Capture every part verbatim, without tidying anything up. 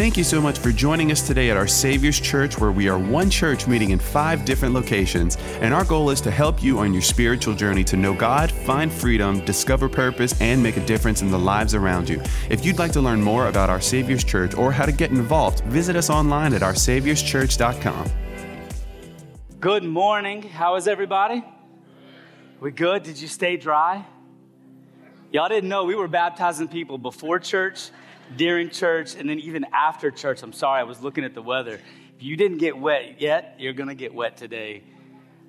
Thank you so much for joining us today at Our Savior's Church, where we are one church meeting in five different locations, and our goal is to help you on your spiritual journey to know God, find freedom, discover purpose, and make a difference in the lives around you. If you'd like to learn more about Our Savior's Church or how to get involved, visit us online at our saviors church dot com. Good morning. How is everybody? We good? Did you stay dry? Y'all didn't know we were baptizing people before church, during church, and then even after church. I'm sorry, I was looking at the weather. If you didn't get wet yet, you're going to get wet today.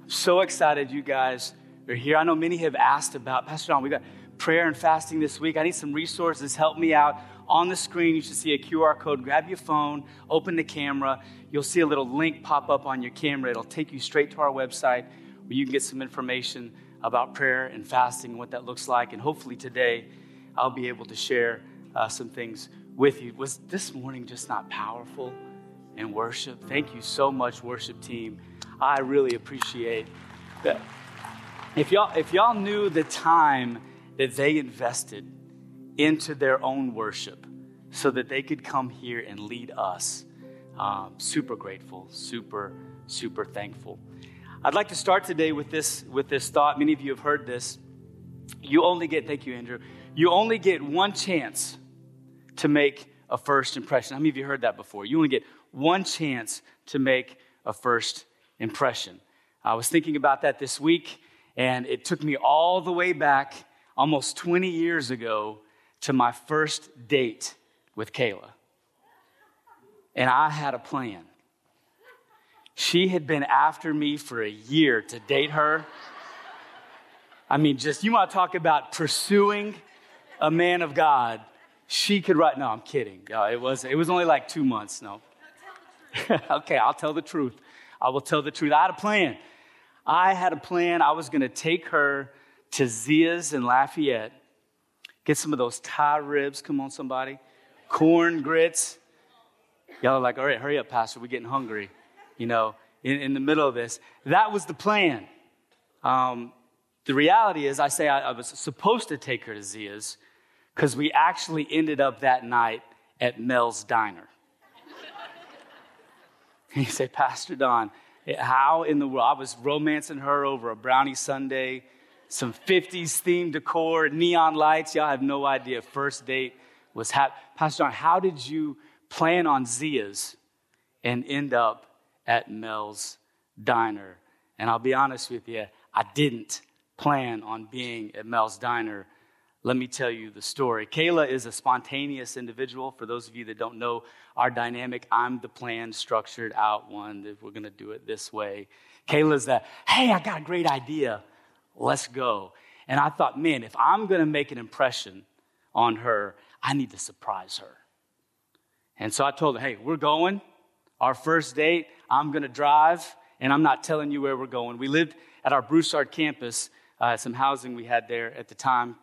I'm so excited you guys are here. I know many have asked about, Pastor Shawn, we got prayer and fasting this week. I need some resources. Help me out. On the screen, you should see a Q R code. Grab your phone, open the camera. You'll see a little link pop up on your camera. It'll take you straight to our website where you can get some information about prayer and fasting and what that looks like. And hopefully today I'll be able to share Uh, some things with you. Was this morning just not powerful in worship? Thank you so much, worship team. I really appreciate that. If y'all, if y'all knew the time that they invested into their own worship so that they could come here and lead us, um, super grateful, super, super thankful. I'd like to start today with this, with this thought. Many of you have heard this. You only get, thank you, Andrew, you only get one chance to make a first impression. How many of you heard that before? You only get one chance to make a first impression. I was thinking about that this week, and it took me all the way back almost twenty years ago to my first date with Kayla. And I had a plan. She had been after me for a year to date her. I mean, just, you want to talk about pursuing a man of God. She could write, no, I'm kidding. No, it was it was only like two months, no. Okay, I'll tell the truth. I will tell the truth. I had a plan. I had a plan. I was going to take her to Zia's in Lafayette, get some of those Thai ribs, come on somebody, corn grits. Y'all are like, all right, hurry up, Pastor, we're getting hungry, you know, in, in the middle of this. That was the plan. Um... The reality is, I say I, I was supposed to take her to Zia's because we actually ended up that night at Mel's Diner. And you say, Pastor Don, how in the world? I was romancing her over a brownie sundae, some fifties themed decor, neon lights. Y'all have no idea. First date was happening. Pastor Don, how did you plan on Zia's and end up at Mel's Diner? And I'll be honest with you, I didn't plan on being at Mel's Diner. Let me tell you the story. Kayla is a spontaneous individual. For those of you that don't know our dynamic, I'm the planned, structured out one that we're going to do it this way. Kayla's the, hey, I got a great idea. Let's go. And I thought, man, if I'm going to make an impression on her, I need to surprise her. And so I told her, hey, we're going. Our first date, I'm going to drive, and I'm not telling you where we're going. We lived at our Broussard campus. Uh, some housing we had there at the time.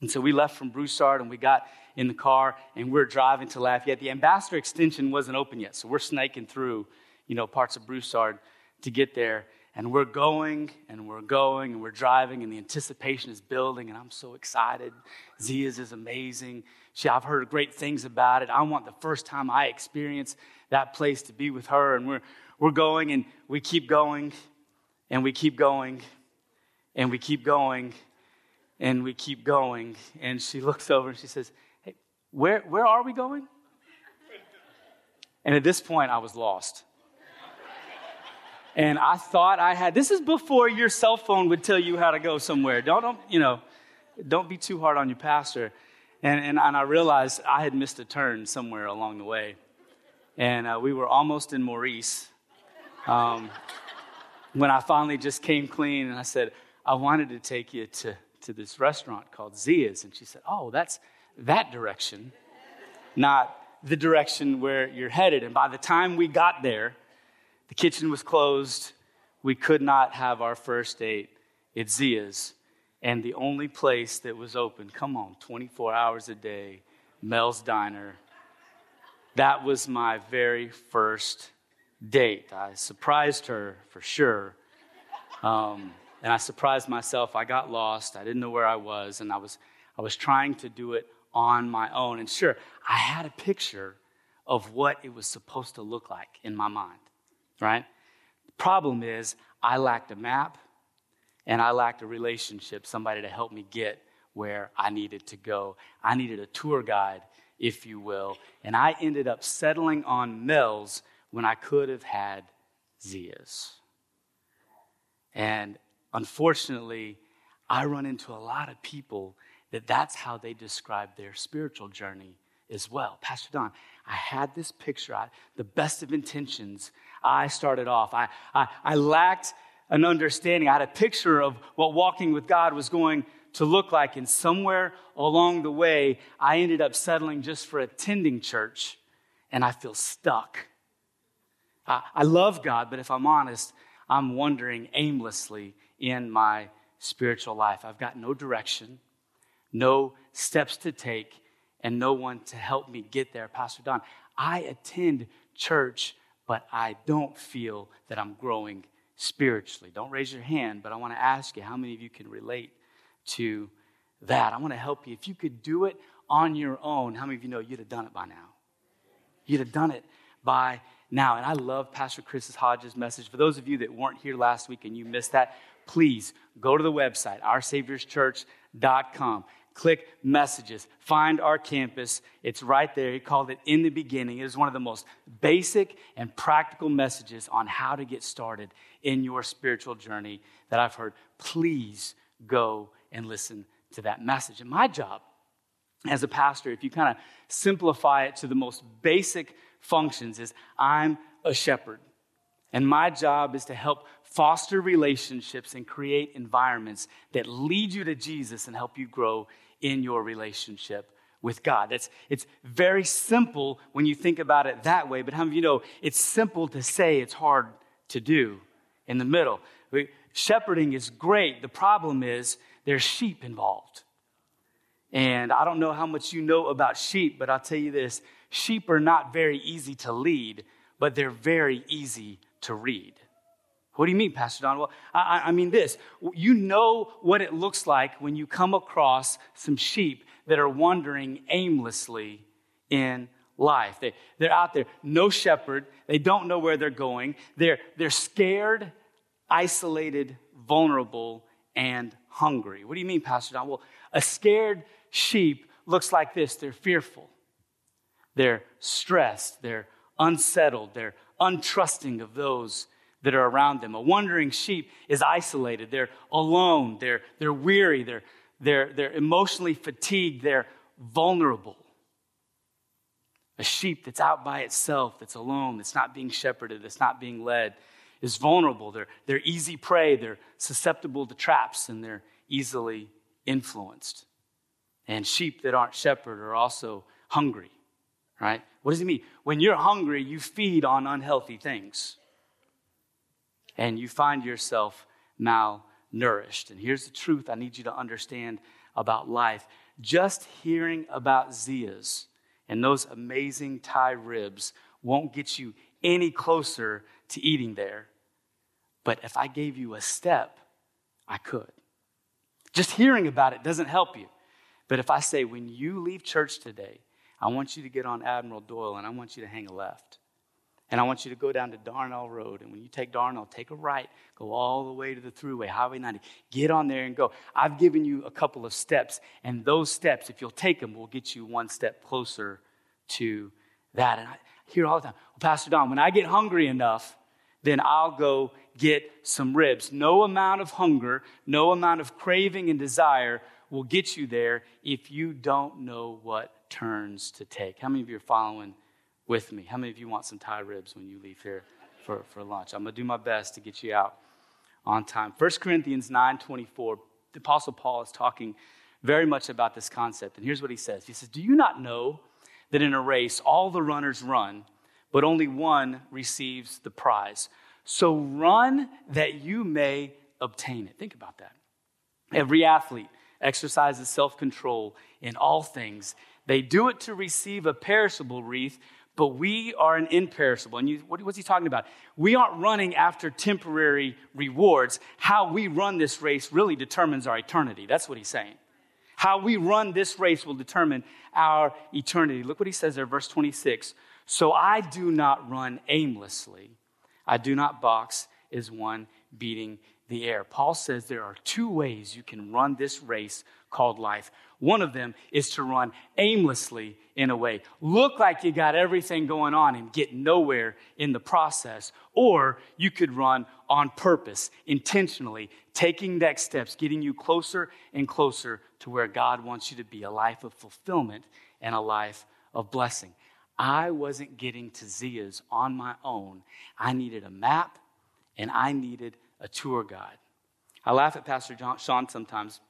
And so we left from Broussard and we got in the car and we're driving to Lafayette. The Ambassador Extension wasn't open yet, so we're snaking through, you know, parts of Broussard to get there. And we're going and we're going and we're driving and the anticipation is building and I'm so excited. Zia's is amazing. She, I've heard great things about it. I want the first time I experience that place to be with her. And we're we're going and we keep going and we keep going. And we keep going, and we keep going. And she looks over and she says, hey, where, where are we going? And at this point, I was lost. And I thought I had, this is before your cell phone would tell you how to go somewhere. Don't, don't you know, don't be too hard on your pastor. And, and, and I realized I had missed a turn somewhere along the way. And uh, we were almost in Maurice um, when I finally just came clean and I said, I wanted to take you to, to this restaurant called Zia's. And she said, oh, that's that direction, not the direction where you're headed. And by the time we got there, the kitchen was closed. We could not have our first date at Zia's. And the only place that was open, come on, twenty-four hours a day, Mel's Diner. That was my very first date. I surprised her for sure. Um... And I surprised myself. I got lost. I didn't know where I was. And I was I was trying to do it on my own. And sure, I had a picture of what it was supposed to look like in my mind, right? The problem is I lacked a map and I lacked a relationship, somebody to help me get where I needed to go. I needed a tour guide, if you will, and I ended up settling on Mel's when I could have had Zia's. And unfortunately, I run into a lot of people that that's how they describe their spiritual journey as well. Pastor Don, I had this picture, I, the best of intentions. I started off, I, I, I lacked an understanding. I had a picture of what walking with God was going to look like, and somewhere along the way, I ended up settling just for attending church, and I feel stuck. I, I love God, but if I'm honest, I'm wandering aimlessly in my spiritual life. I've got no direction, no steps to take, and no one to help me get there. Pastor Don, I attend church, but I don't feel that I'm growing spiritually. Don't raise your hand, but I want to ask you, how many of you can relate to that? I want to help you. If you could do it on your own, how many of you know you'd have done it by now? You'd have done it by now. And I love Pastor Chris Hodges' message. For those of you that weren't here last week and you missed that, please go to the website, our saviors church dot com. Click messages, find our campus. It's right there. He called it In the Beginning. It is one of the most basic and practical messages on how to get started in your spiritual journey that I've heard. Please go and listen to that message. And my job as a pastor, if you kind of simplify it to the most basic functions, is I'm a shepherd. And my job is to help foster relationships and create environments that lead you to Jesus and help you grow in your relationship with God. It's, it's very simple when you think about it that way, but how many of you know it's simple to say, it's hard to do in the middle. We, shepherding is great. The problem is there's sheep involved. And I don't know how much you know about sheep, but I'll tell you this, sheep are not very easy to lead, but they're very easy to read. What do you mean, Pastor Don? Well, I, I mean this. You know what it looks like when you come across some sheep that are wandering aimlessly in life. They, they're out there, no shepherd. They don't know where they're going. They're, they're scared, isolated, vulnerable, and hungry. What do you mean, Pastor Don? Well, a scared sheep looks like this. They're fearful. They're stressed. They're unsettled. They're untrusting of those that are around them. A wandering sheep is isolated. They're alone. They're, they're weary. They're, they're, they're emotionally fatigued. They're vulnerable. A sheep that's out by itself, that's alone, that's not being shepherded, that's not being led, is vulnerable. They're, they're easy prey. They're susceptible to traps, and they're easily influenced. And sheep that aren't shepherded are also hungry, right? What does it mean? When you're hungry, you feed on unhealthy things. And you find yourself malnourished. And here's the truth I need you to understand about life. Just hearing about Zia's and those amazing Thai ribs won't get you any closer to eating there. But if I gave you a step, I could. Just hearing about it doesn't help you. But if I say, when you leave church today, I want you to get on Admiral Doyle and I want you to hang a left. And I want you to go down to Darnell Road. And when you take Darnell, take a right, go all the way to the thruway, Highway ninety. Get on there and go. I've given you a couple of steps. And those steps, if you'll take them, will get you one step closer to that. And I hear all the time, well, Pastor Don, when I get hungry enough, then I'll go get some ribs. No amount of hunger, no amount of craving and desire will get you there if you don't know what turns to take. How many of you are following with me? How many of you want some Thai ribs when you leave here for, for lunch? I'm going to do my best to get you out on time. First Corinthians nine twenty-four, the Apostle Paul is talking very much about this concept. And here's what he says. He says, do you not know that in a race all the runners run, but only one receives the prize? So run that you may obtain it. Think about that. Every athlete exercises self-control in all things. They do it to receive a perishable wreath, but we are an imperishable. And you, what, what's he talking about? We aren't running after temporary rewards. How we run this race really determines our eternity. That's what he's saying. How we run this race will determine our eternity. Look what he says there, verse twenty-six. So I do not run aimlessly. I do not box as one beating the air. Paul says there are two ways you can run this race called life. One of them is to run aimlessly in a way. Look like you got everything going on and get nowhere in the process. Or you could run on purpose, intentionally, taking next steps, getting you closer and closer to where God wants you to be, a life of fulfillment and a life of blessing. I wasn't getting to Zia's on my own. I needed a map and I needed a tour guide. I laugh at Pastor Shawn sometimes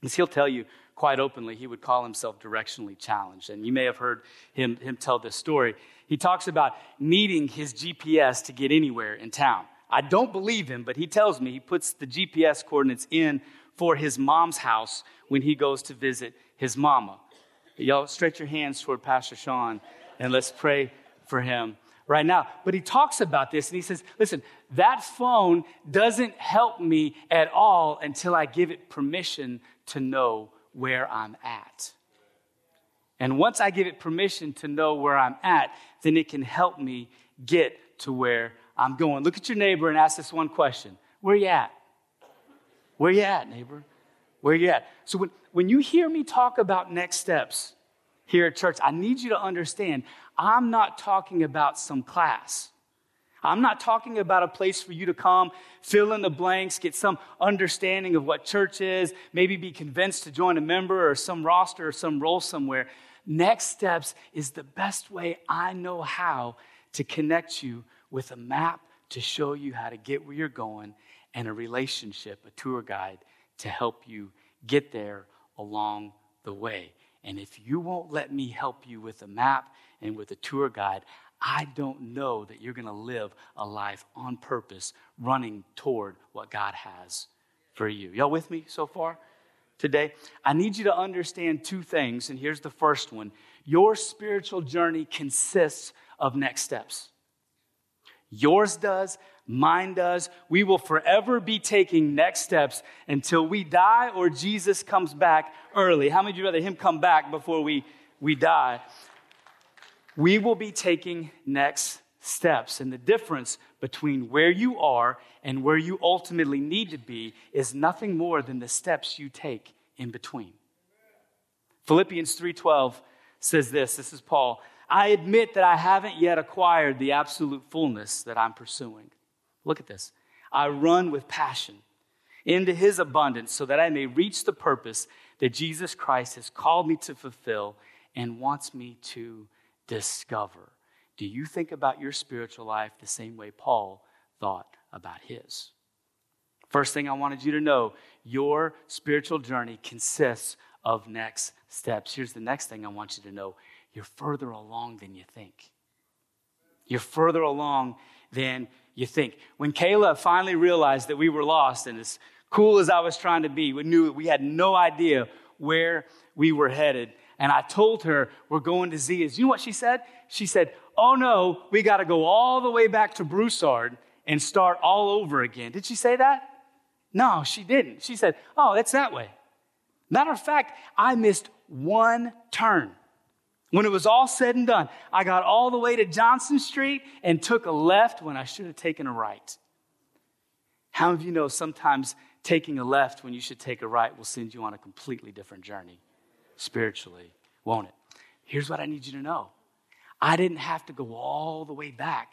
because he'll tell you quite openly he would call himself directionally challenged. And you may have heard him, him tell this story. He talks about needing his G P S to get anywhere in town. I don't believe him, but he tells me he puts the G P S coordinates in for his mom's house when he goes to visit his mama. Y'all stretch your hands toward Pastor Shawn and let's pray for him right now. But he talks about this and he says, listen, that phone doesn't help me at all until I give it permission to know where I'm at. And once I give it permission to know where I'm at, then it can help me get to where I'm going. Look at your neighbor and ask this one question. Where you at? Where you at, neighbor? Where you at? So when, when you hear me talk about next steps here at church, I need you to understand I'm not talking about some class. I'm not talking about a place for you to come, fill in the blanks, get some understanding of what church is, maybe be convinced to join a member or some roster or some role somewhere. Next Steps is the best way I know how to connect you with a map to show you how to get where you're going and a relationship, a tour guide to help you get there along the way. And if you won't let me help you with a map and with a tour guide, I don't know that you're going to live a life on purpose running toward what God has for you. Y'all with me so far today? I need you to understand two things, and here's the first one. Your spiritual journey consists of next steps. Yours does, mine does. We will forever be taking next steps until we die or Jesus comes back early. How many of you would rather him come back before we, we die? We will be taking next steps. And the difference between where you are and where you ultimately need to be is nothing more than the steps you take in between. Philippians three twelve says this. This is Paul. I admit that I haven't yet acquired the absolute fullness that I'm pursuing. Look at this. I run with passion into his abundance so that I may reach the purpose that Jesus Christ has called me to fulfill and wants me to discover. Do you think about your spiritual life the same way Paul thought about his? First thing I wanted you to know, your spiritual journey consists of next steps. Here's the next thing I want you to know. You're further along than you think. You're further along than you think. When Kayla finally realized that we were lost, and as cool as I was trying to be, we knew we had no idea where we were headed. And I told her, we're going to Zia's. You know what she said? She said, oh no, we got to go all the way back to Broussard and start all over again. Did she say that? No, she didn't. She said, oh, that's that way. Matter of fact, I missed one turn. When it was all said and done, I got all the way to Johnson Street and took a left when I should have taken a right. How many of you know sometimes taking a left when you should take a right will send you on a completely different journey spiritually, won't it? Here's what I need you to know. I didn't have to go all the way back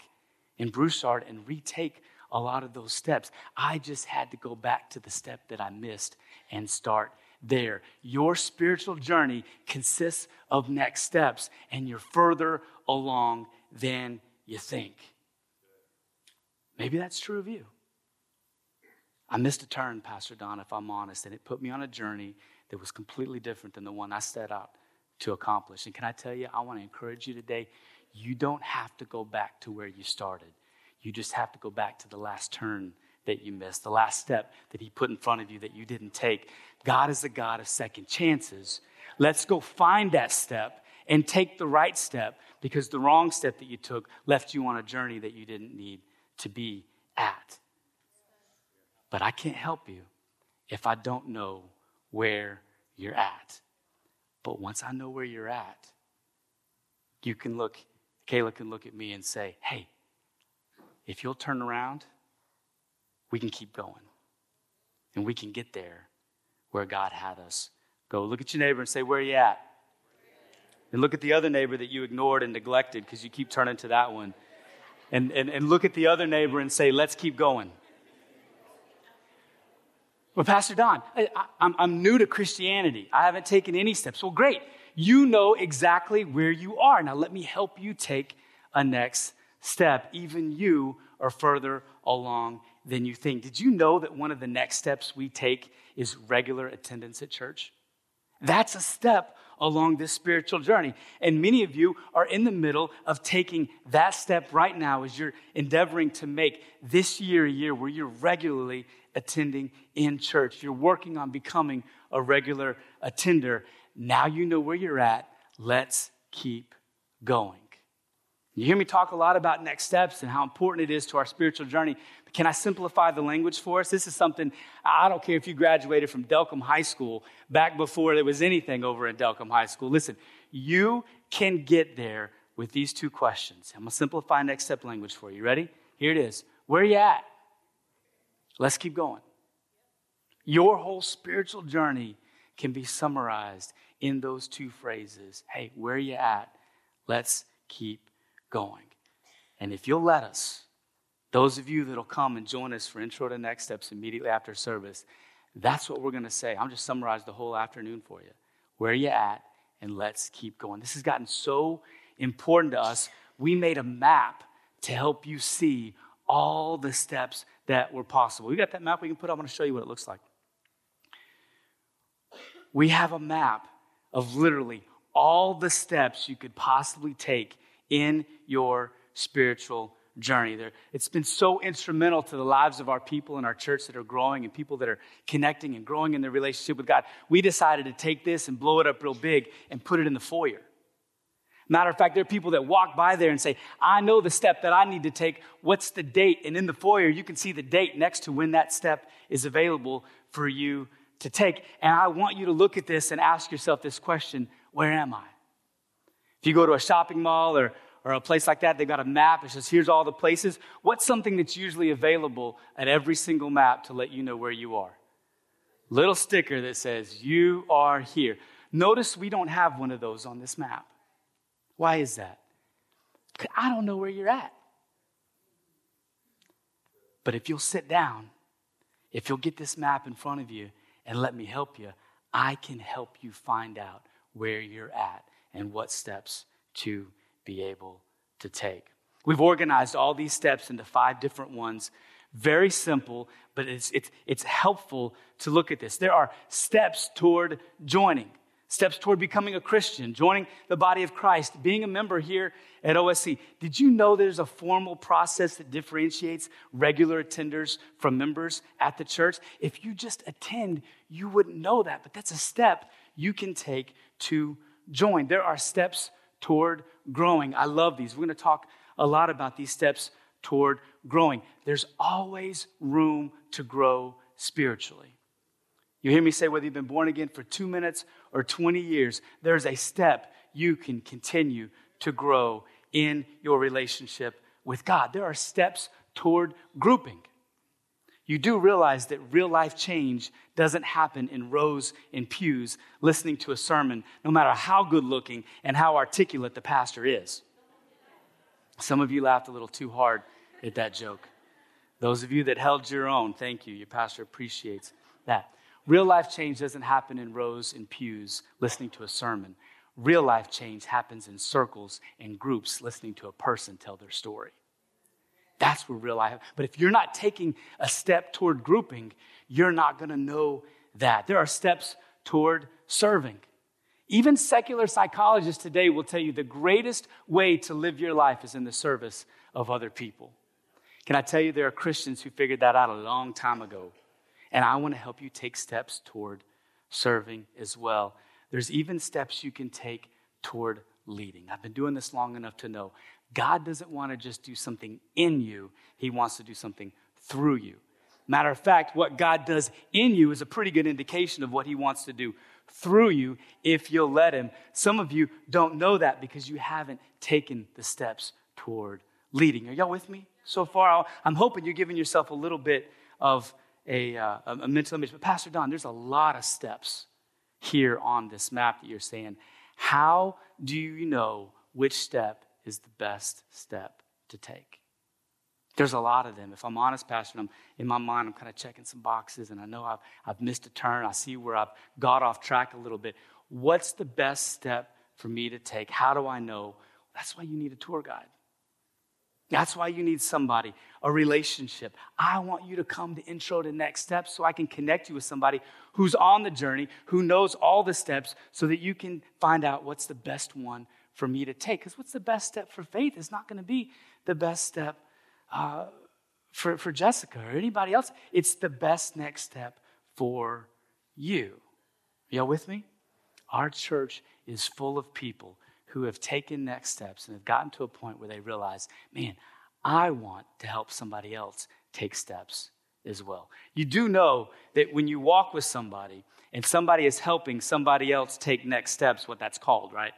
in Broussard and retake a lot of those steps. I just had to go back to the step that I missed and start there. Your spiritual journey consists of next steps, and you're further along than you think. Maybe that's true of you. I missed a turn, Pastor Don, if I'm honest, and it put me on a journey that was completely different than the one I set out to accomplish. And can I tell you, I want to encourage you today, you don't have to go back to where you started. You just have to go back to the last turn that you missed, the last step that he put in front of you that you didn't take. God is a God of second chances. Let's go find that step and take the right step, because the wrong step that you took left you on a journey that you didn't need to be at. But I can't help you if I don't know where you're at. But once I know where you're at, you can look Kayla can look at me and say, hey, if you'll turn around, we can keep going. And we can get there where God had us go. Look at your neighbor and say, where are you at? And look at the other neighbor that you ignored and neglected because you keep turning to that one. And, and, and look at the other neighbor and say, let's keep going. Well, Pastor Don, I, I'm, I'm new to Christianity. I haven't taken any steps. Well, great. You know exactly where you are. Now, let me help you take a next step. Even you are further along than you think. Did you know that one of the next steps we take is regular attendance at church? That's a step along this spiritual journey. And many of you are in the middle of taking that step right now as you're endeavoring to make this year a year where you're regularly attending in church. You're working on becoming a regular attender. Now you know where you're at. Let's keep going. You hear me talk a lot about next steps and how important it is to our spiritual journey. But can I simplify the language for us? This is something, I don't care if you graduated from Delcambre High School back before there was anything over in Delcambre High School. Listen, you can get there with these two questions. I'm going to simplify next step language for you. Ready? Here it is. Where are you at? Let's keep going. Your whole spiritual journey can be summarized in those two phrases. Hey, where are you at? Let's keep going. Going. And if you'll let us, those of you that'll come and join us for Intro to Next Steps immediately after service, that's what we're going to say. I'm just summarizing the whole afternoon for you. Where are you at? And let's keep going. This has gotten so important to us. We made a map to help you see all the steps that were possible. We got that map we can put up. I'm going to show you what it looks like. We have a map of literally all the steps you could possibly take in your spiritual journey. There, it's been so instrumental to the lives of our people in our church that are growing and people that are connecting and growing in their relationship with God. We decided to take this and blow it up real big and put it in the foyer. Matter of fact, there are people that walk by there and say, I know the step that I need to take. What's the date? And in the foyer, you can see the date next to when that step is available for you to take. And I want you to look at this and ask yourself this question, where am I? If you go to a shopping mall or or a place like that, they've got a map. It says, here's all the places. What's something that's usually available at every single map to let you know where you are? Little sticker that says, you are here. Notice we don't have one of those on this map. Why is that? Because I don't know where you're at. But if you'll sit down, if you'll get this map in front of you and let me help you, I can help you find out where you're at and what steps to be able to take. We've organized all these steps into five different ones. Very simple, but it's, it's, it's helpful to look at this. There are steps toward joining, steps toward becoming a Christian, joining the body of Christ, being a member here at O S C. Did you know there's a formal process that differentiates regular attenders from members at the church? If you just attend, you wouldn't know that, but that's a step you can take to join. There are steps toward growing. I love these. We're going to talk a lot about these steps toward growing. There's always room to grow spiritually. You hear me say whether you've been born again for two minutes or twenty years, there's a step you can continue to grow in your relationship with God. There are steps toward grouping. You do realize that real life change doesn't happen in rows and pews listening to a sermon, no matter how good looking and how articulate the pastor is. Some of you laughed a little too hard at that joke. Those of you that held your own, thank you. Your pastor appreciates that. Real life change doesn't happen in rows and pews listening to a sermon. Real life change happens in circles and groups listening to a person tell their story. That's where real life. But if you're not taking a step toward grouping, you're not going to know that. There are steps toward serving. Even secular psychologists today will tell you the greatest way to live your life is in the service of other people. Can I tell you there are Christians who figured that out a long time ago? And I want to help you take steps toward serving as well. There's even steps you can take toward leading. I've been doing this long enough to know God doesn't want to just do something in you. He wants to do something through you. Matter of fact, what God does in you is a pretty good indication of what he wants to do through you if you'll let him. Some of you don't know that because you haven't taken the steps toward leading. Are y'all with me so far? I'm hoping you're giving yourself a little bit of a, uh, a mental image. But Pastor Don, there's a lot of steps here on this map that you're saying. How do you know which step is the best step to take? There's a lot of them. If I'm honest, Pastor, I'm, in my mind, I'm kind of checking some boxes, and I know I've, I've missed a turn. I see where I've got off track a little bit. What's the best step for me to take? How do I know? That's why you need a tour guide. That's why you need somebody, a relationship. I want you to come to Intro to Next Steps so I can connect you with somebody who's on the journey, who knows all the steps, so that you can find out what's the best one for me to take. Because what's the best step for Faith is not going to be the best step Uh, for, for Jessica or anybody else. It's the best next step for you. Are y'all with me? Our church is full of people who have taken next steps and have gotten to a point where they realize, man, I want to help somebody else take steps as well. You do know that when you walk with somebody and somebody is helping somebody else take next steps, what that's called, right?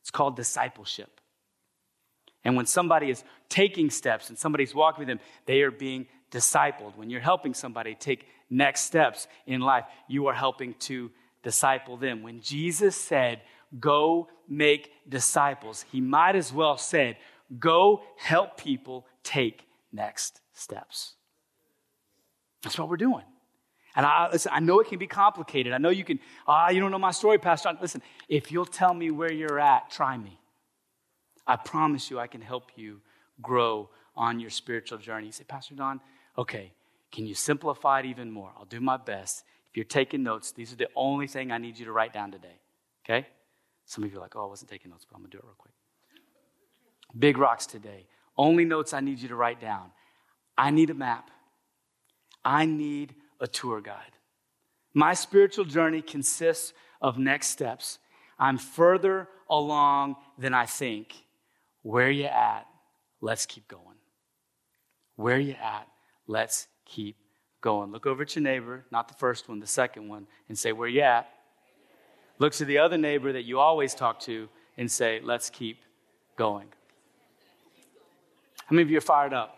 It's called discipleship. And when somebody is taking steps and somebody's walking with them, they are being discipled. When you're helping somebody take next steps in life, you are helping to disciple them. When Jesus said, go make disciples, he might as well said, go help people take next steps. That's what we're doing. And I, listen, I know it can be complicated. I know you can, ah, you don't know my story, Pastor. Listen, if you'll tell me where you're at, try me. I promise you I can help you grow on your spiritual journey. You say, Pastor Don, okay, can you simplify it even more? I'll do my best. If you're taking notes, these are the only thing I need you to write down today, okay? Some of you are like, oh, I wasn't taking notes, but I'm going to do it real quick. Big rocks today. Only notes I need you to write down. I need a map. I need a tour guide. My spiritual journey consists of next steps. I'm further along than I think. Where you at? Let's keep going. Where you at? Let's keep going. Look over at your neighbor, not the first one, the second one, and say, where you at? Look to the other neighbor that you always talk to and say, let's keep going. How many of you are fired up?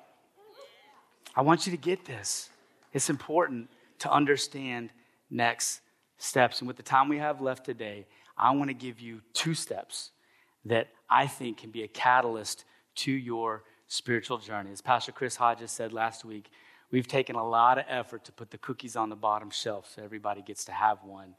I want you to get this. It's important to understand next steps. And with the time we have left today, I want to give you two steps that I think can be a catalyst to your spiritual journey. As Pastor Chris Hodges said last week, we've taken a lot of effort to put the cookies on the bottom shelf so everybody gets to have one.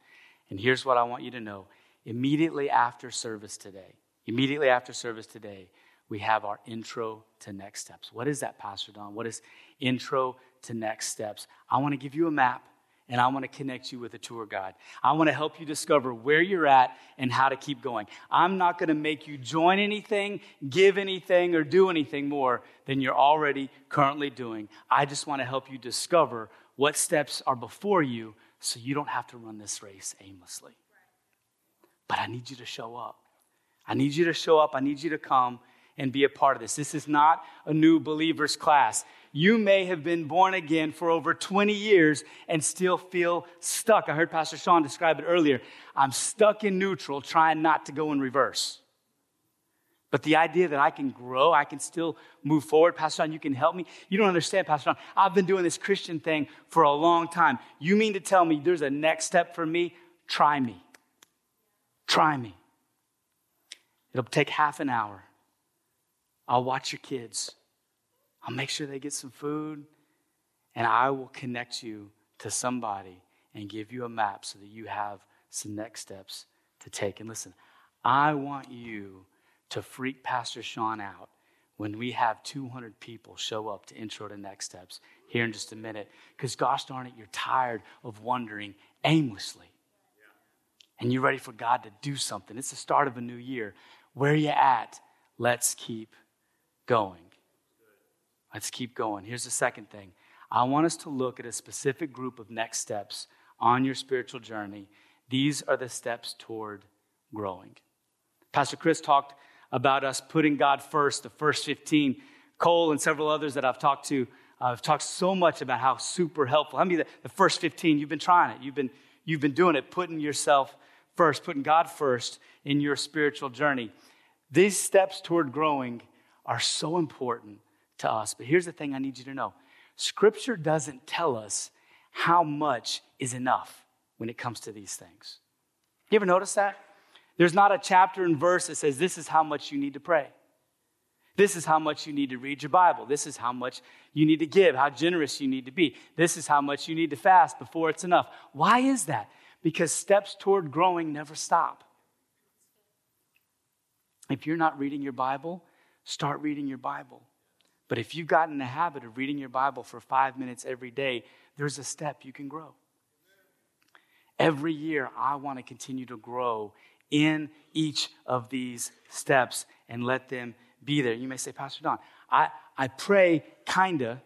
And here's what I want you to know. Immediately after service today, immediately after service today, we have our Intro to Next Steps. What is that, Pastor Don? What is Intro to Next Steps? I want to give you a map. And I want to connect you with a tour guide. I want to help you discover where you're at and how to keep going. I'm not going to make you join anything, give anything, or do anything more than you're already currently doing. I just want to help you discover what steps are before you so you don't have to run this race aimlessly. But I need you to show up. I need you to show up. I need you to come and be a part of this. This is not a new believer's class. You may have been born again for over twenty years and still feel stuck. I heard Pastor Shawn describe it earlier. I'm stuck in neutral, trying not to go in reverse. But the idea that I can grow, I can still move forward. Pastor Shawn, you can help me. You don't understand, Pastor Shawn. I've been doing this Christian thing for a long time. You mean to tell me there's a next step for me? Try me. Try me. It'll take half an hour. I'll watch your kids. I'll make sure they get some food, and I will connect you to somebody and give you a map so that you have some next steps to take. And listen, I want you to freak Pastor Shawn out when we have two hundred people show up to Intro to Next Steps here in just a minute, because gosh darn it, you're tired of wandering aimlessly, yeah. And you're ready for God to do something. It's the start of a new year. Where are you at? Let's keep going. Let's keep going. Here's the second thing. I want us to look at a specific group of next steps on your spiritual journey. These are the steps toward growing. Pastor Chris talked about us putting God first, the first fifteen. Cole and several others that I've talked to, I've talked so much about how super helpful. I mean, the, the first fifteen, you've been trying it. You've been you've been doing it, putting yourself first, putting God first in your spiritual journey. These steps toward growing are so important to us. But here's the thing I need you to know. Scripture doesn't tell us how much is enough when it comes to these things. You ever notice that? There's not a chapter and verse that says this is how much you need to pray. This is how much you need to read your Bible. This is how much you need to give, how generous you need to be. This is how much you need to fast before it's enough. Why is that? Because steps toward growing never stop. If you're not reading your Bible, start reading your Bible. But if you've gotten in the habit of reading your Bible for five minutes every day, there's a step you can grow. Every year, I want to continue to grow in each of these steps and let them be there. You may say, Pastor Don, I, I pray kinda,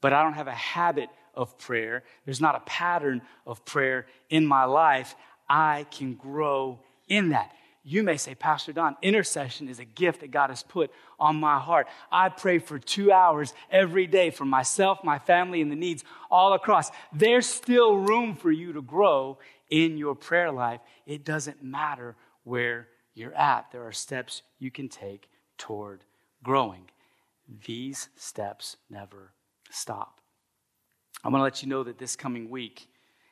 but I don't have a habit of prayer. There's not a pattern of prayer in my life. I can grow in that. You may say, Pastor Don, intercession is a gift that God has put on my heart. I pray for two hours every day for myself, my family, and the needs all across. There's still room for you to grow in your prayer life. It doesn't matter where you're at. There are steps you can take toward growing. These steps never stop. I'm going to let you know that this coming week,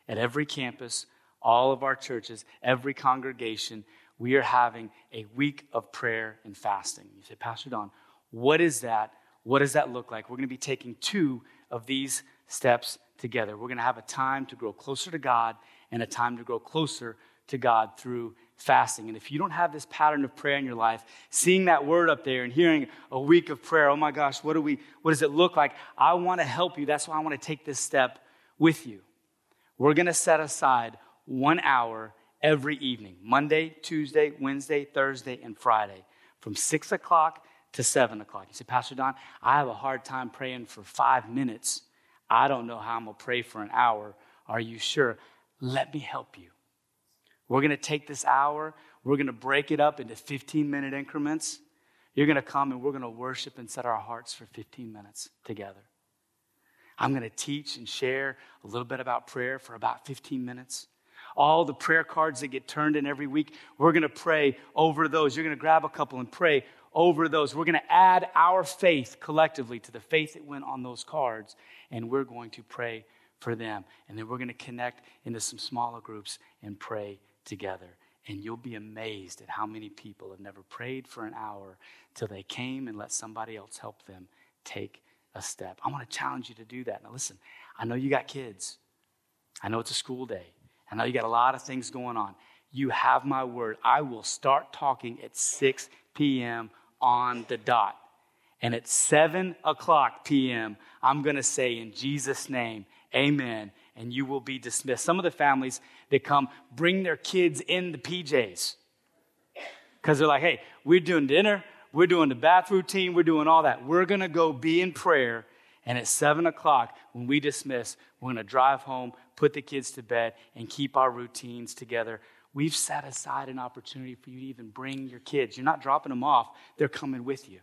at every campus, all of our churches, every congregation, we are having a week of prayer and fasting. You say, Pastor Don, what is that? What does that look like? We're going to be taking two of these steps together. We're going to have a time to grow closer to God and a time to grow closer to God through fasting. And if you don't have this pattern of prayer in your life, seeing that word up there and hearing a week of prayer, oh my gosh, what do we? What does it look like? I want to help you. That's why I want to take this step with you. We're going to set aside one hour every evening, Monday, Tuesday, Wednesday, Thursday, and Friday, from six o'clock to seven o'clock. You say, Pastor Don, I have a hard time praying for five minutes. I don't know how I'm going to pray for an hour. Are you sure? Let me help you. We're going to take this hour. We're going to break it up into fifteen-minute increments. You're going to come, and we're going to worship and set our hearts for fifteen minutes together. I'm going to teach and share a little bit about prayer for about fifteen minutes. All the prayer cards that get turned in every week, we're going to pray over those. You're going to grab a couple and pray over those. We're going to add our faith collectively to the faith that went on those cards, and we're going to pray for them. And then we're going to connect into some smaller groups and pray together. And you'll be amazed at how many people have never prayed for an hour till they came and let somebody else help them take a step. I want to challenge you to do that. Now listen, I know you got kids. I know it's a school day. I know you got a lot of things going on. You have my word. I will start talking at six p.m. on the dot. And at seven o'clock p.m., I'm going to say in Jesus' name, amen, and you will be dismissed. Some of the families that come bring their kids in the P Js because they're like, hey, we're doing dinner, we're doing the bath routine, we're doing all that. We're going to go be in prayer. And at seven o'clock, when we dismiss, we're going to drive home, put the kids to bed, and keep our routines together. We've set aside an opportunity for you to even bring your kids. You're not dropping them off. They're coming with you.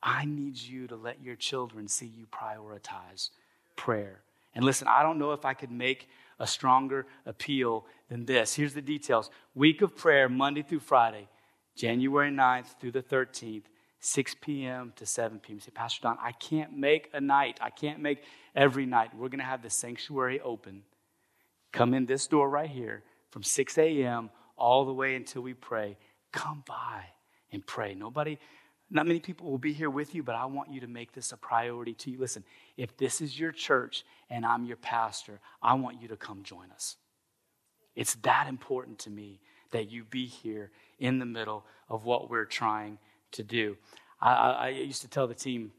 I need you to let your children see you prioritize prayer. And listen, I don't know if I could make a stronger appeal than this. Here's the details. Week of prayer, Monday through Friday, January ninth through the thirteenth. six p.m. to seven p.m. You say, Pastor Don, I can't make a night. I can't make every night. We're going to have the sanctuary open. Come in this door right here from six a.m. all the way until we pray. Come by and pray. Nobody, not many people will be here with you, but I want you to make this a priority to you. Listen, if this is your church and I'm your pastor, I want you to come join us. It's that important to me that you be here in the middle of what we're trying to do. I, I used to tell the team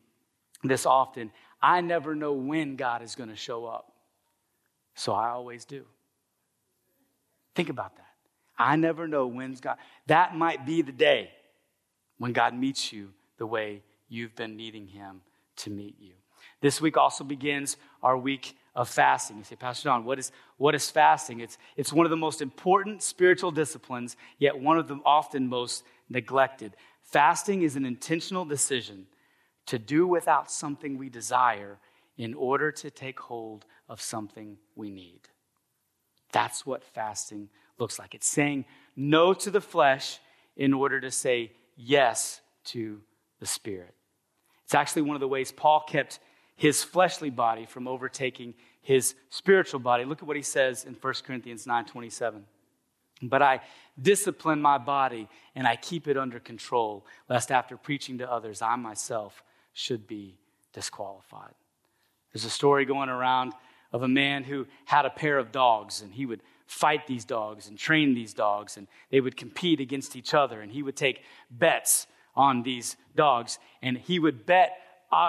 this often. I never know when God is going to show up, so I always do. Think about that. I never know when's God. That might be the day when God meets you the way you've been needing Him to meet you. This week also begins our week of fasting. You say, Pastor Don, what is what is fasting? It's it's one of the most important spiritual disciplines, yet one of the often most neglected. Fasting is an intentional decision to do without something we desire in order to take hold of something we need. That's what fasting looks like. It's saying no to the flesh in order to say yes to the Spirit. It's actually one of the ways Paul kept his fleshly body from overtaking his spiritual body. Look at what he says in First Corinthians nine twenty-seven. But I discipline my body and I keep it under control, lest after preaching to others, I myself should be disqualified. There's a story going around of a man who had a pair of dogs, and he would fight these dogs and train these dogs, and they would compete against each other, and he would take bets on these dogs, and he would bet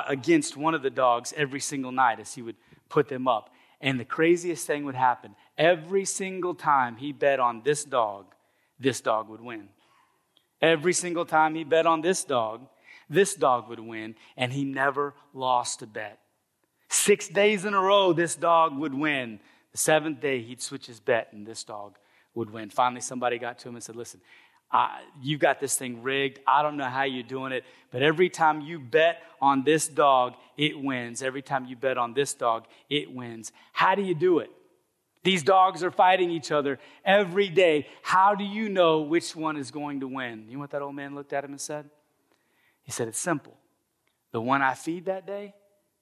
against one of the dogs every single night as he would put them up. And the craziest thing would happen. Every single time he bet on this dog, this dog would win. Every single time he bet on this dog, this dog would win, and he never lost a bet. Six days in a row, this dog would win. The seventh day, he'd switch his bet, and this dog would win. Finally, somebody got to him and said, listen, I, you've got this thing rigged. I don't know how you're doing it, but every time you bet on this dog, it wins. Every time you bet on this dog, it wins. How do you do it? These dogs are fighting each other every day. How do you know which one is going to win? You know what that old man looked at him and said? He said, it's simple. The one I feed that day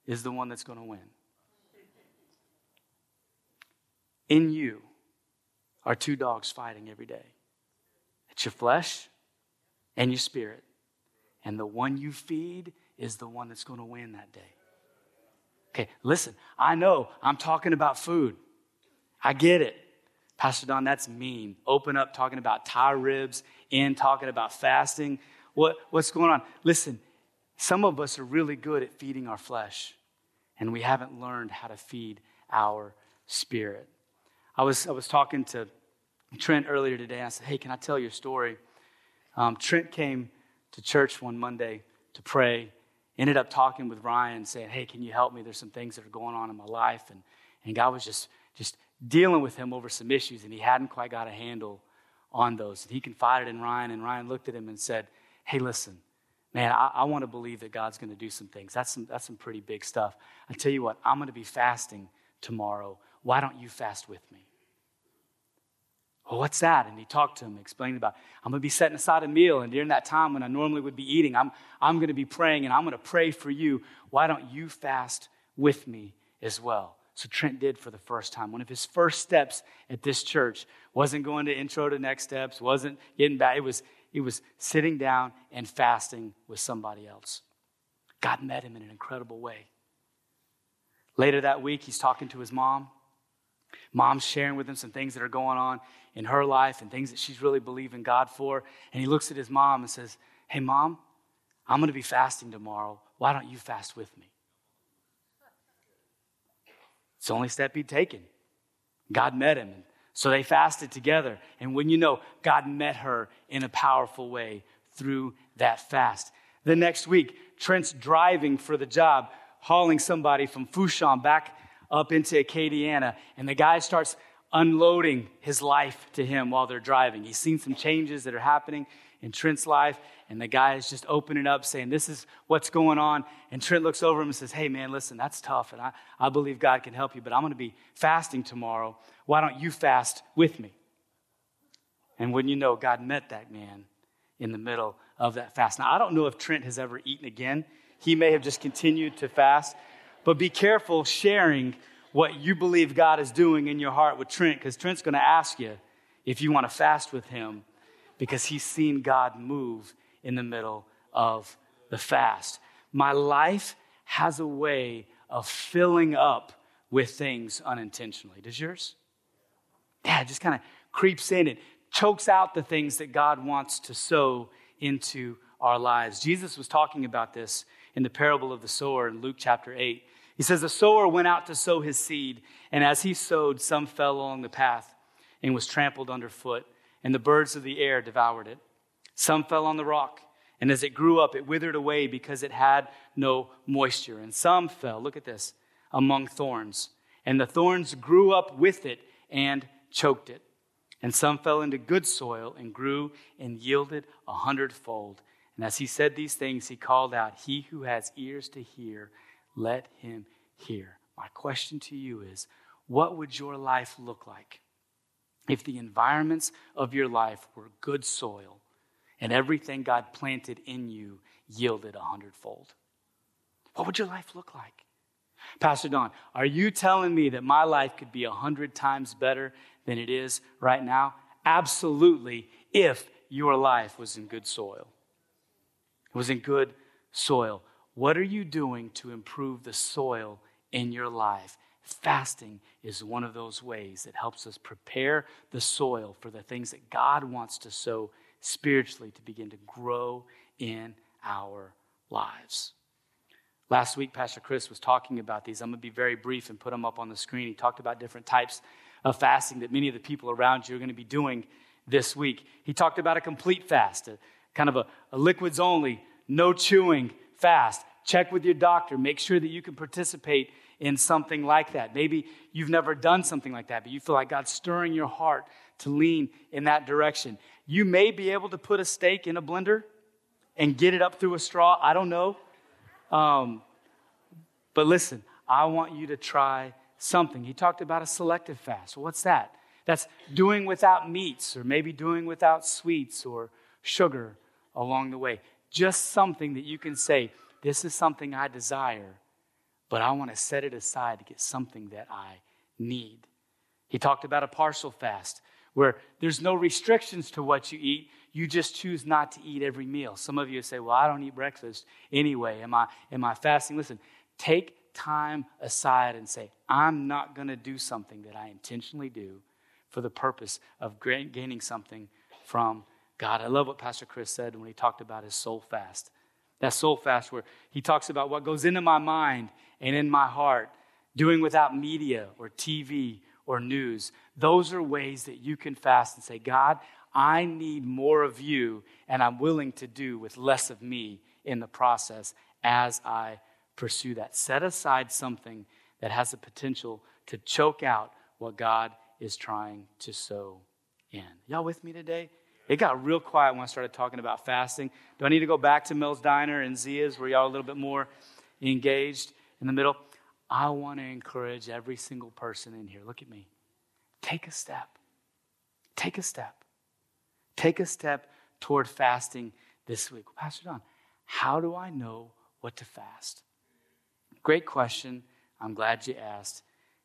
is the one that's going to win. In you are two dogs fighting every day. It's your flesh and your spirit. And the one you feed is the one that's going to win that day. Okay, listen, I know I'm talking about food. I get it. Pastor Don, that's mean. Open up talking about tie ribs and talking about fasting. What, what's going on? Listen, some of us are really good at feeding our flesh, and we haven't learned how to feed our spirit. I was I was talking to Trent earlier today, and I said, hey, can I tell your story? Um, Trent came to church one Monday to pray, ended up talking with Ryan, saying, hey, can you help me? There's some things that are going on in my life, and, and God was just just dealing with him over some issues, and he hadn't quite got a handle on those. And he confided in Ryan, and Ryan looked at him and said, hey, listen, man, I, I want to believe that God's going to do some things. That's some, that's some pretty big stuff. I tell you what, I'm going to be fasting tomorrow. Why don't you fast with me? Well, what's that? And he talked to him, explained about, I'm going to be setting aside a meal, and during that time when I normally would be eating, I'm, I'm going to be praying, and I'm going to pray for you. Why don't you fast with me as well? So Trent did for the first time. One of his first steps at this church wasn't going to intro to next steps, wasn't getting back. It was, it was sitting down and fasting with somebody else. God met him in an incredible way. Later that week, he's talking to his mom. Mom's sharing with him some things that are going on in her life and things that she's really believing God for. And he looks at his mom and says, hey, Mom, I'm going to be fasting tomorrow. Why don't you fast with me? It's the only step he'd taken. God met him. And so they fasted together. And when you know, God met her in a powerful way through that fast. The next week, Trent's driving for the job, hauling somebody from Fouchon back up into Acadiana. And the guy starts unloading his life to him while they're driving. He's seen some changes that are happening in Trent's life. And the guy is just opening up saying, this is what's going on. And Trent looks over him and says, hey, man, listen, that's tough. And I, I believe God can help you, but I'm going to be fasting tomorrow. Why don't you fast with me? And wouldn't you know, God met that man in the middle of that fast. Now, I don't know if Trent has ever eaten again. He may have just continued to fast. But be careful sharing what you believe God is doing in your heart with Trent, because Trent's going to ask you if you want to fast with him, because he's seen God move in the middle of the fast. My life has a way of filling up with things unintentionally. Does yours? Yeah, it just kind of creeps in. It chokes out the things that God wants to sow into our lives. Jesus was talking about this in the parable of the sower in Luke chapter eight. He says, the sower went out to sow his seed, and as he sowed, some fell along the path and was trampled underfoot, and the birds of the air devoured it. Some fell on the rock, and as it grew up, it withered away because it had no moisture. And some fell, look at this, among thorns, and the thorns grew up with it and choked it. And some fell into good soil and grew and yielded a hundredfold. And as he said these things, he called out, he who has ears to hear, let him hear. My question to you is, what would your life look like if the environments of your life were good soil and everything God planted in you yielded a hundredfold? What would your life look like? Pastor Don, are you telling me that my life could be a hundred times better than it is right now? Absolutely, if your life was in good soil. It was in good soil. What are you doing to improve the soil in your life? Fasting is one of those ways that helps us prepare the soil for the things that God wants to sow spiritually to begin to grow in our lives. Last week, Pastor Chris was talking about these. I'm going to be very brief and put them up on the screen. He talked about different types of fasting that many of the people around you are going to be doing this week. He talked about a complete fast, a kind of a, a liquids only, no chewing fast. Check with your doctor. Make sure that you can participate in something like that. Maybe you've never done something like that, but you feel like God's stirring your heart to lean in that direction. You may be able to put a steak in a blender and get it up through a straw. I don't know. Um, but listen, I want you to try something. He talked about a selective fast. What's that? That's doing without meats or maybe doing without sweets or sugar along the way. Just something that you can say, this is something I desire, but I want to set it aside to get something that I need. He talked about a partial fast where there's no restrictions to what you eat. You just choose not to eat every meal. Some of you say, well, I don't eat breakfast anyway. Am I, am I fasting? Listen, take time aside and say, I'm not going to do something that I intentionally do for the purpose of gaining something from God. I love what Pastor Chris said when he talked about his soul fast. That soul fast where he talks about what goes into my mind and in my heart, doing without media or T V or news. Those are ways that you can fast and say, God, I need more of you, and I'm willing to do with less of me in the process as I pursue that. Set aside something that has the potential to choke out what God is trying to sow in. Y'all with me today? It got real quiet when I started talking about fasting. Do I need to go back to Mel's Diner and Zia's where y'all are a little bit more engaged in the middle? I want to encourage every single person in here. Look at me. Take a step. Take a step. Take a step toward fasting this week. Pastor Don, how do I know what to fast? Great question. I'm glad you asked.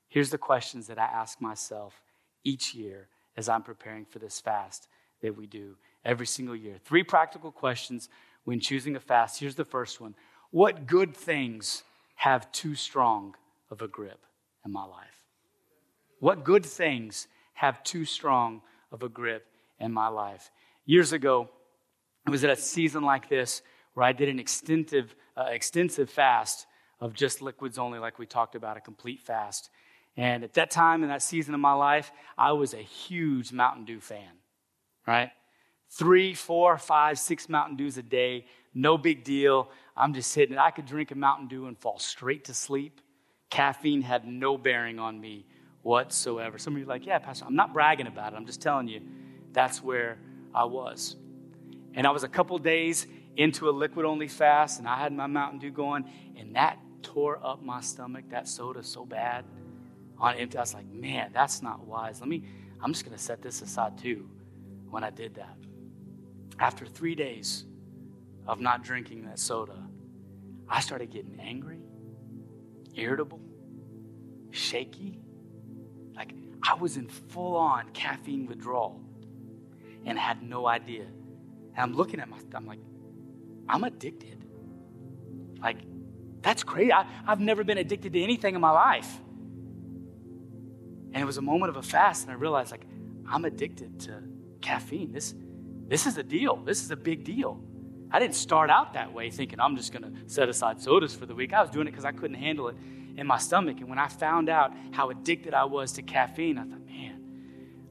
Here's the questions that I ask myself each year as I'm preparing for this fast that we do every single year. Three practical questions when choosing a fast. Here's the first one. What good things have too strong of a grip in my life? What good things have too strong of a grip in my life? Years ago, it was at a season like this where I did an extensive, uh, extensive fast of just liquids only, like we talked about, a complete fast. And at that time, in that season of my life, I was a huge Mountain Dew fan, right? Three, four, five, six Mountain Dews a day, no big deal. I'm just hitting it. I could drink a Mountain Dew and fall straight to sleep. Caffeine had no bearing on me whatsoever. Some of you are like, yeah, Pastor, I'm not bragging about it. I'm just telling you. That's where I was. And I was a couple days into a liquid-only fast, and I had my Mountain Dew going, and that tore up my stomach, that soda, so bad. On empty, I was like, man, that's not wise. Let me, I'm just going to set this aside too when I did that. After three days of not drinking that soda, I started getting angry, irritable, shaky. Like, I was in full-on caffeine withdrawal. And had no idea. And I'm looking at my, I'm like, I'm addicted. Like, that's crazy. I, I've never been addicted to anything in my life. And it was a moment of a fast, and I realized, like, I'm addicted to caffeine. This, this is a deal. This is a big deal. I didn't start out that way thinking I'm just going to set aside sodas for the week. I was doing it because I couldn't handle it in my stomach. And when I found out how addicted I was to caffeine, I thought, man,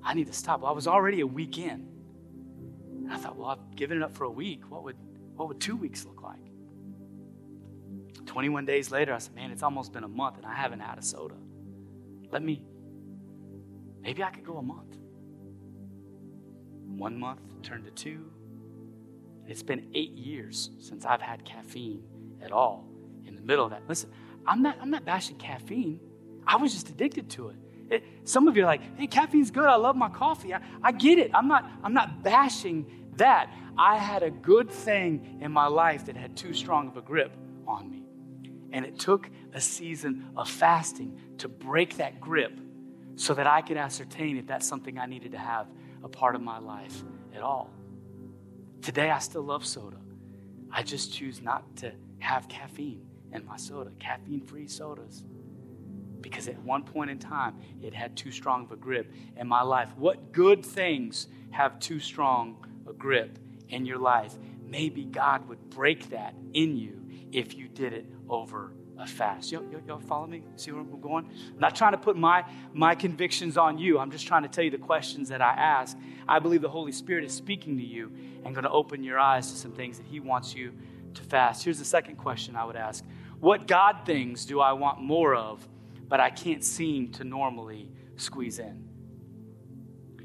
I need to stop. Well, I was already a week in. And I thought, well, I've given it up for a week. What would what would two weeks look like? twenty-one days later, I said, man, it's almost been a month and I haven't had a soda. Let me, maybe I could go a month. One month turned to two. It's been eight years since I've had caffeine at all in the middle of that. Listen, I'm not, I'm not bashing caffeine. I was just addicted to it. It, some of you are like, hey, caffeine's good. I love my coffee. I, I get it. I'm not, I'm not bashing that. I had a good thing in my life that had too strong of a grip on me. And it took a season of fasting to break that grip so that I could ascertain if that's something I needed to have a part of my life at all. Today, I still love soda. I just choose not to have caffeine in my soda, caffeine-free sodas. Because at one point in time, it had too strong of a grip in my life. What good things have too strong a grip in your life? Maybe God would break that in you if you did it over a fast. Y'all, y'all follow me? See where I'm going? I'm not trying to put my, my convictions on you. I'm just trying to tell you the questions that I ask. I believe the Holy Spirit is speaking to you and going to open your eyes to some things that he wants you to fast. Here's the second question I would ask. What God things do I want more of, but I can't seem to normally squeeze in?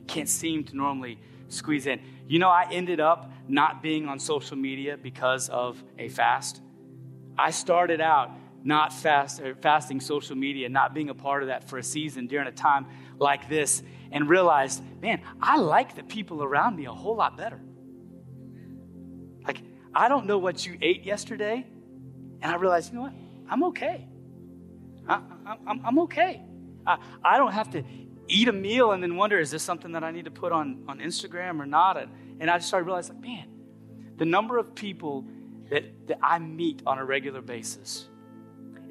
Can't seem to normally squeeze in. You know, I ended up not being on social media because of a fast. I started out not fast, or fasting social media, not being a part of that for a season during a time like this, and realized, man, I like the people around me a whole lot better. Like, I don't know what you ate yesterday, and I realized, you know what? I'm okay. I, I'm, I'm okay. I, I don't have to eat a meal and then wonder, is this something that I need to put on, on Instagram or not? And I just started realizing, like, man, the number of people that, that I meet on a regular basis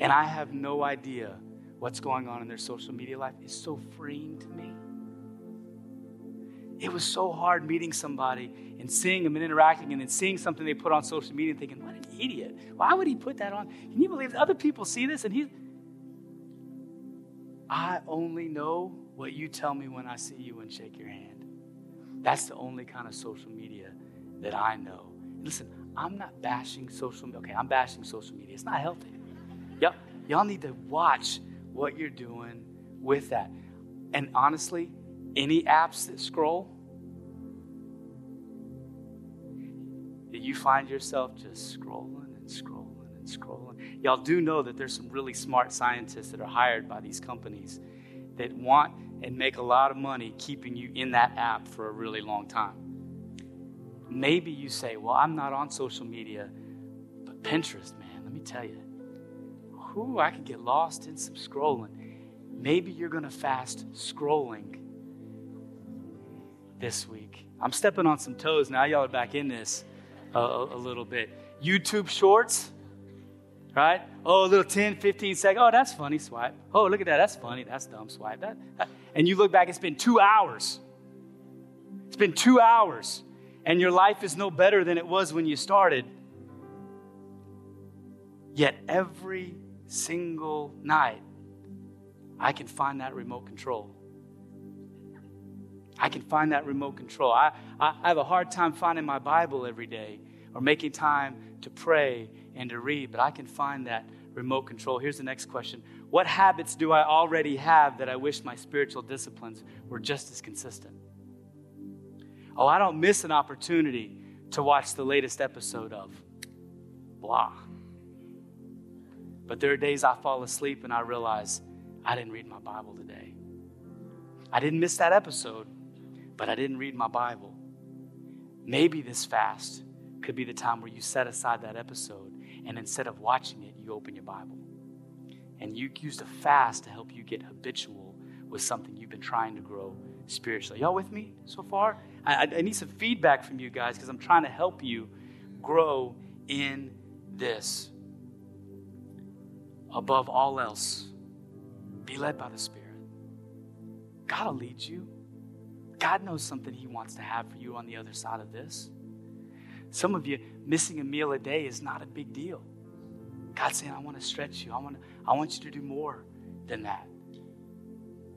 and I have no idea what's going on in their social media life is so freeing to me. It was so hard meeting somebody and seeing them and interacting and then seeing something they put on social media and thinking, what an idiot. Why would he put that on? Can you believe other people see this? And he's, I only know what you tell me when I see you and shake your hand. That's the only kind of social media that I know. Listen, I'm not bashing social media. Okay, I'm bashing social media. It's not healthy. Y'all, y'all need to watch what you're doing with that. And honestly, any apps that scroll, that you find yourself just scrolling and scrolling. Scrolling. Y'all do know that there's some really smart scientists that are hired by these companies that want and make a lot of money keeping you in that app for a really long time. Maybe you say, well, I'm not on social media, but Pinterest, man, let me tell you, whoo, I could get lost in some scrolling. Maybe you're going to fast scrolling this week. I'm stepping on some toes now. Y'all are back in this a, a, a little bit. YouTube Shorts. Right? Oh, a little ten, fifteen second. Oh, that's funny. Swipe. Oh, look at that. That's funny. That's dumb. Swipe. That, that. And you look back, it's been two hours. It's been two hours. And your life is no better than it was when you started. Yet every single night, I can find that remote control. I can find that remote control. I, I, I have a hard time finding my Bible every day or making time to pray and to read, but I can find that remote control. Here's the next question. What habits do I already have that I wish my spiritual disciplines were just as consistent? Oh, I don't miss an opportunity to watch the latest episode of blah. But there are days I fall asleep and I realize I didn't read my Bible today. I didn't miss that episode, but I didn't read my Bible. Maybe this fast could be the time where you set aside that episode and instead of watching it, you open your Bible. And you use the fast to help you get habitual with something you've been trying to grow spiritually. Y'all with me so far? I, I need some feedback from you guys because I'm trying to help you grow in this. Above all else, be led by the Spirit. God will lead you. God knows something he wants to have for you on the other side of this. Some of you, missing a meal a day is not a big deal. God's saying, I want to stretch you. I want to, I want you to do more than that.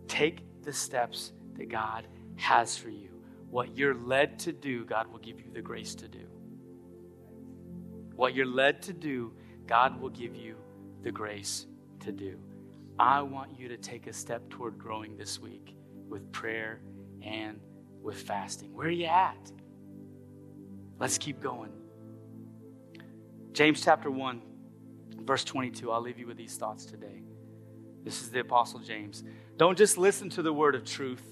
Take the steps that God has for you. What you're led to do, God will give you the grace to do. What you're led to do, God will give you the grace to do. I want you to take a step toward growing this week with prayer and with fasting. Where are you at? Let's keep going. James chapter one, verse twenty-two. I'll leave you with these thoughts today. This is the Apostle James. Don't just listen to the word of truth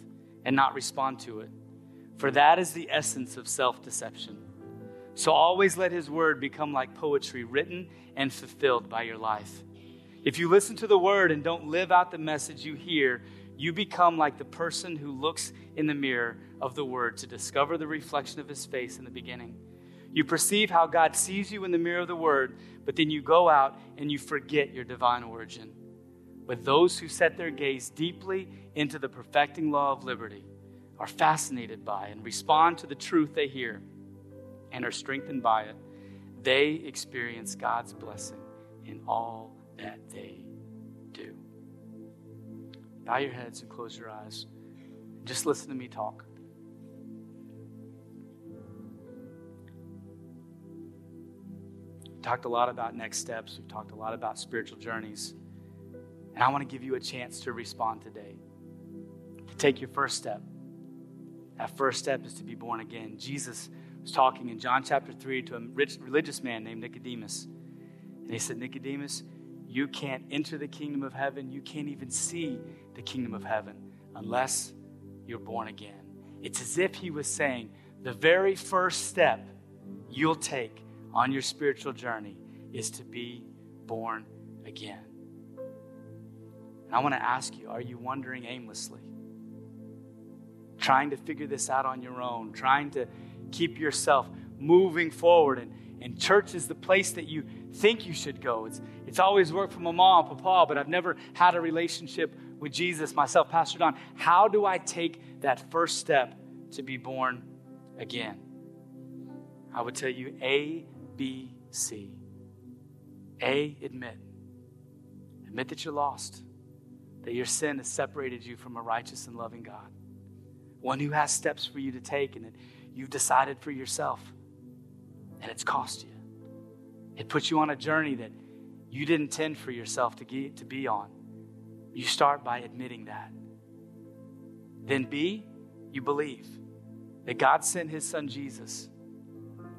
and not respond to it, for that is the essence of self-deception. So always let his word become like poetry written and fulfilled by your life. If you listen to the word and don't live out the message you hear, you become like the person who looks in the mirror of the word to discover the reflection of his face in the beginning. You perceive how God sees you in the mirror of the word, but then you go out and you forget your divine origin. But those who set their gaze deeply into the perfecting law of liberty are fascinated by and respond to the truth they hear and are strengthened by it. They experience God's blessing in all that they do. Bow your heads and close your eyes. Just listen to me talk. We've talked a lot about next steps. We've talked a lot about spiritual journeys. And I want to give you a chance to respond today, to take your first step. That first step is to be born again. Jesus was talking in John chapter three to a rich religious man named Nicodemus. And he said, Nicodemus, you can't enter the kingdom of heaven. You can't even see the kingdom of heaven unless you're born again. It's as if he was saying, the very first step you'll take on your spiritual journey is to be born again. And I want to ask you, are you wandering aimlessly? Trying to figure this out on your own, trying to keep yourself moving forward. And, and church is the place that you think you should go. It's, it's always worked for my mom, papa, but I've never had a relationship with Jesus myself. Pastor Don, how do I take that first step to be born again? I would tell you A, B, C. A, admit. Admit that you're lost, that your sin has separated you from a righteous and loving God, one who has steps for you to take and that you've decided for yourself, and it's cost you. It puts you on a journey that you didn't intend for yourself to get, to be on. You start by admitting that. Then B, you believe that God sent his son Jesus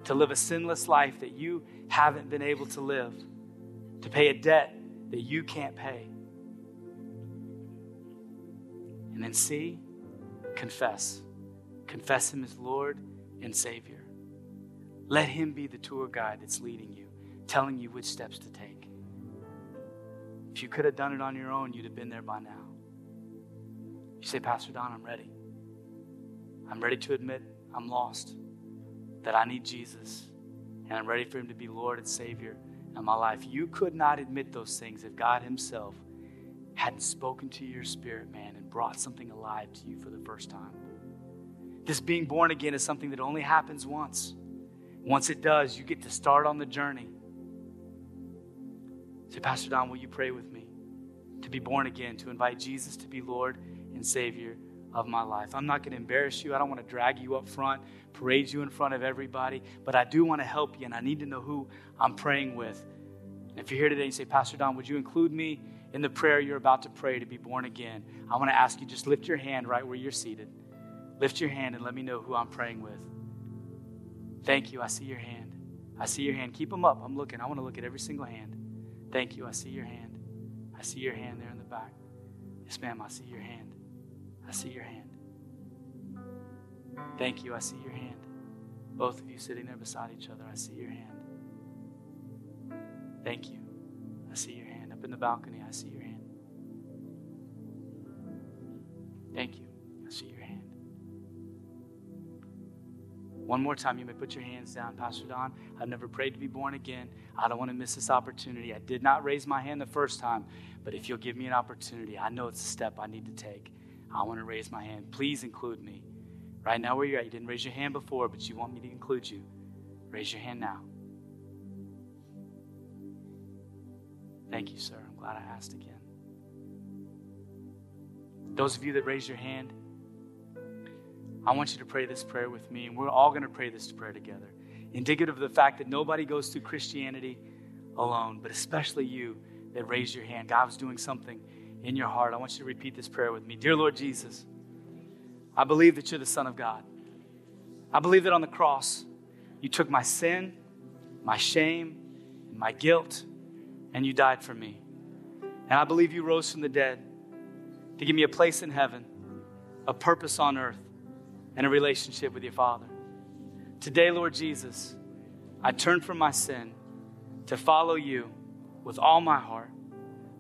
to live a sinless life that you haven't been able to live, to pay a debt that you can't pay. And then C, confess. Confess him as Lord and Savior. Let him be the tour guide that's leading you, telling you which steps to take. If you could have done it on your own, you'd have been there by now. You say, Pastor Don, I'm ready. I'm ready to admit I'm lost, that I need Jesus, and I'm ready for him to be Lord and Savior in my life. You could not admit those things if God himself hadn't spoken to your spirit, man, and brought something alive to you for the first time. This being born again is something that only happens once. Once it does, you get to start on the journey. Say, Pastor Don, will you pray with me to be born again, to invite Jesus to be Lord and Savior of my life? I'm not going to embarrass you. I don't want to drag you up front, parade you in front of everybody, but I do want to help you, and I need to know who I'm praying with. And if you're here today and say, Pastor Don, would you include me in the prayer you're about to pray to be born again? I want to ask you, just lift your hand right where you're seated. Lift your hand and let me know who I'm praying with. Thank you. I see your hand. I see your hand. Keep them up. I'm looking. I want to look at every single hand. Thank you. I see your hand. I see your hand there in the back. Yes, ma'am. I see your hand. I see your hand. Thank you. I see your hand. Both of you sitting there beside each other. I see your hand. Thank you. I see your hand. Up in the balcony, I see your hand. Thank you. I see your hand. One more time, you may put your hands down. Pastor Don, I've never prayed to be born again. I don't want to miss this opportunity. I did not raise my hand the first time, but if you'll give me an opportunity, I know it's a step I need to take. I want to raise my hand. Please include me. Right now where you're at, you didn't raise your hand before, but you want me to include you. Raise your hand now. Thank you, sir. I'm glad I asked again. Those of you that raised your hand, I want you to pray this prayer with me, and we're all going to pray this prayer together, indicative of the fact that nobody goes through Christianity alone, but especially you that raised your hand. God was doing something in your heart. I want you to repeat this prayer with me. Dear Lord Jesus, I believe that you're the Son of God. I believe that on the cross, you took my sin, my shame, and my guilt, and you died for me. And I believe you rose from the dead to give me a place in heaven, a purpose on earth, and a relationship with your Father. Today, Lord Jesus, I turn from my sin to follow you with all my heart,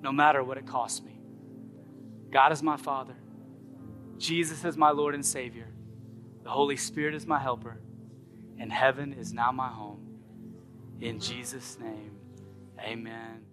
no matter what it costs me. God is my Father. Jesus is my Lord and Savior. The Holy Spirit is my helper. And heaven is now my home. In Jesus' name, amen.